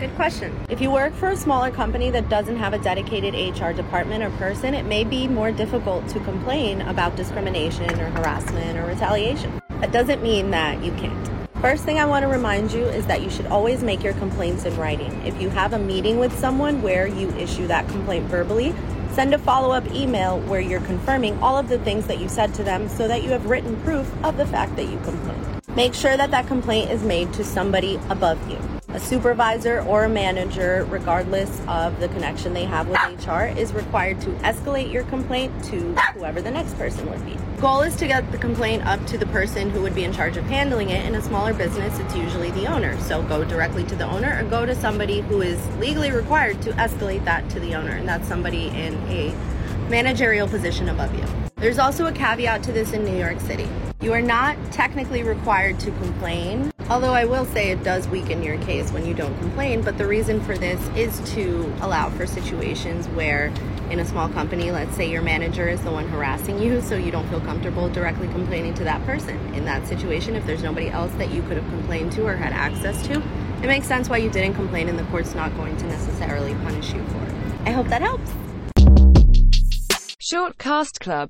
Good question. If you work for a smaller company that doesn't have a dedicated HR department or person, it may be more difficult to complain about discrimination or harassment or retaliation. That doesn't mean that you can't. First thing I want to remind you is that you should always make your complaints in writing. If you have a meeting with someone where you issue that complaint verbally, send a follow-up email where you're confirming all of the things that you said to them so that you have written proof of the fact that you complained. Make sure that that complaint is made to somebody above you, a supervisor or a manager, regardless of the connection they have with HR, is required to escalate your complaint to whoever the next person would be. Goal is to get the complaint up to the person who would be in charge of handling it. In a smaller business, it's usually the owner. So go directly to the owner or go to somebody who is legally required to escalate that to the owner. And that's somebody in a managerial position above you. There's also a caveat to this in New York City. You are not technically required to complain, although I will say it does weaken your case when you don't complain. But the reason for this is to allow for situations where in a small company, let's say your manager is the one harassing you, so you don't feel comfortable directly complaining to that person. In that situation, if there's nobody else that you could have complained to or had access to, it makes sense why you didn't complain, and the court's not going to necessarily punish you for it. I hope that helps. Shortcast Club.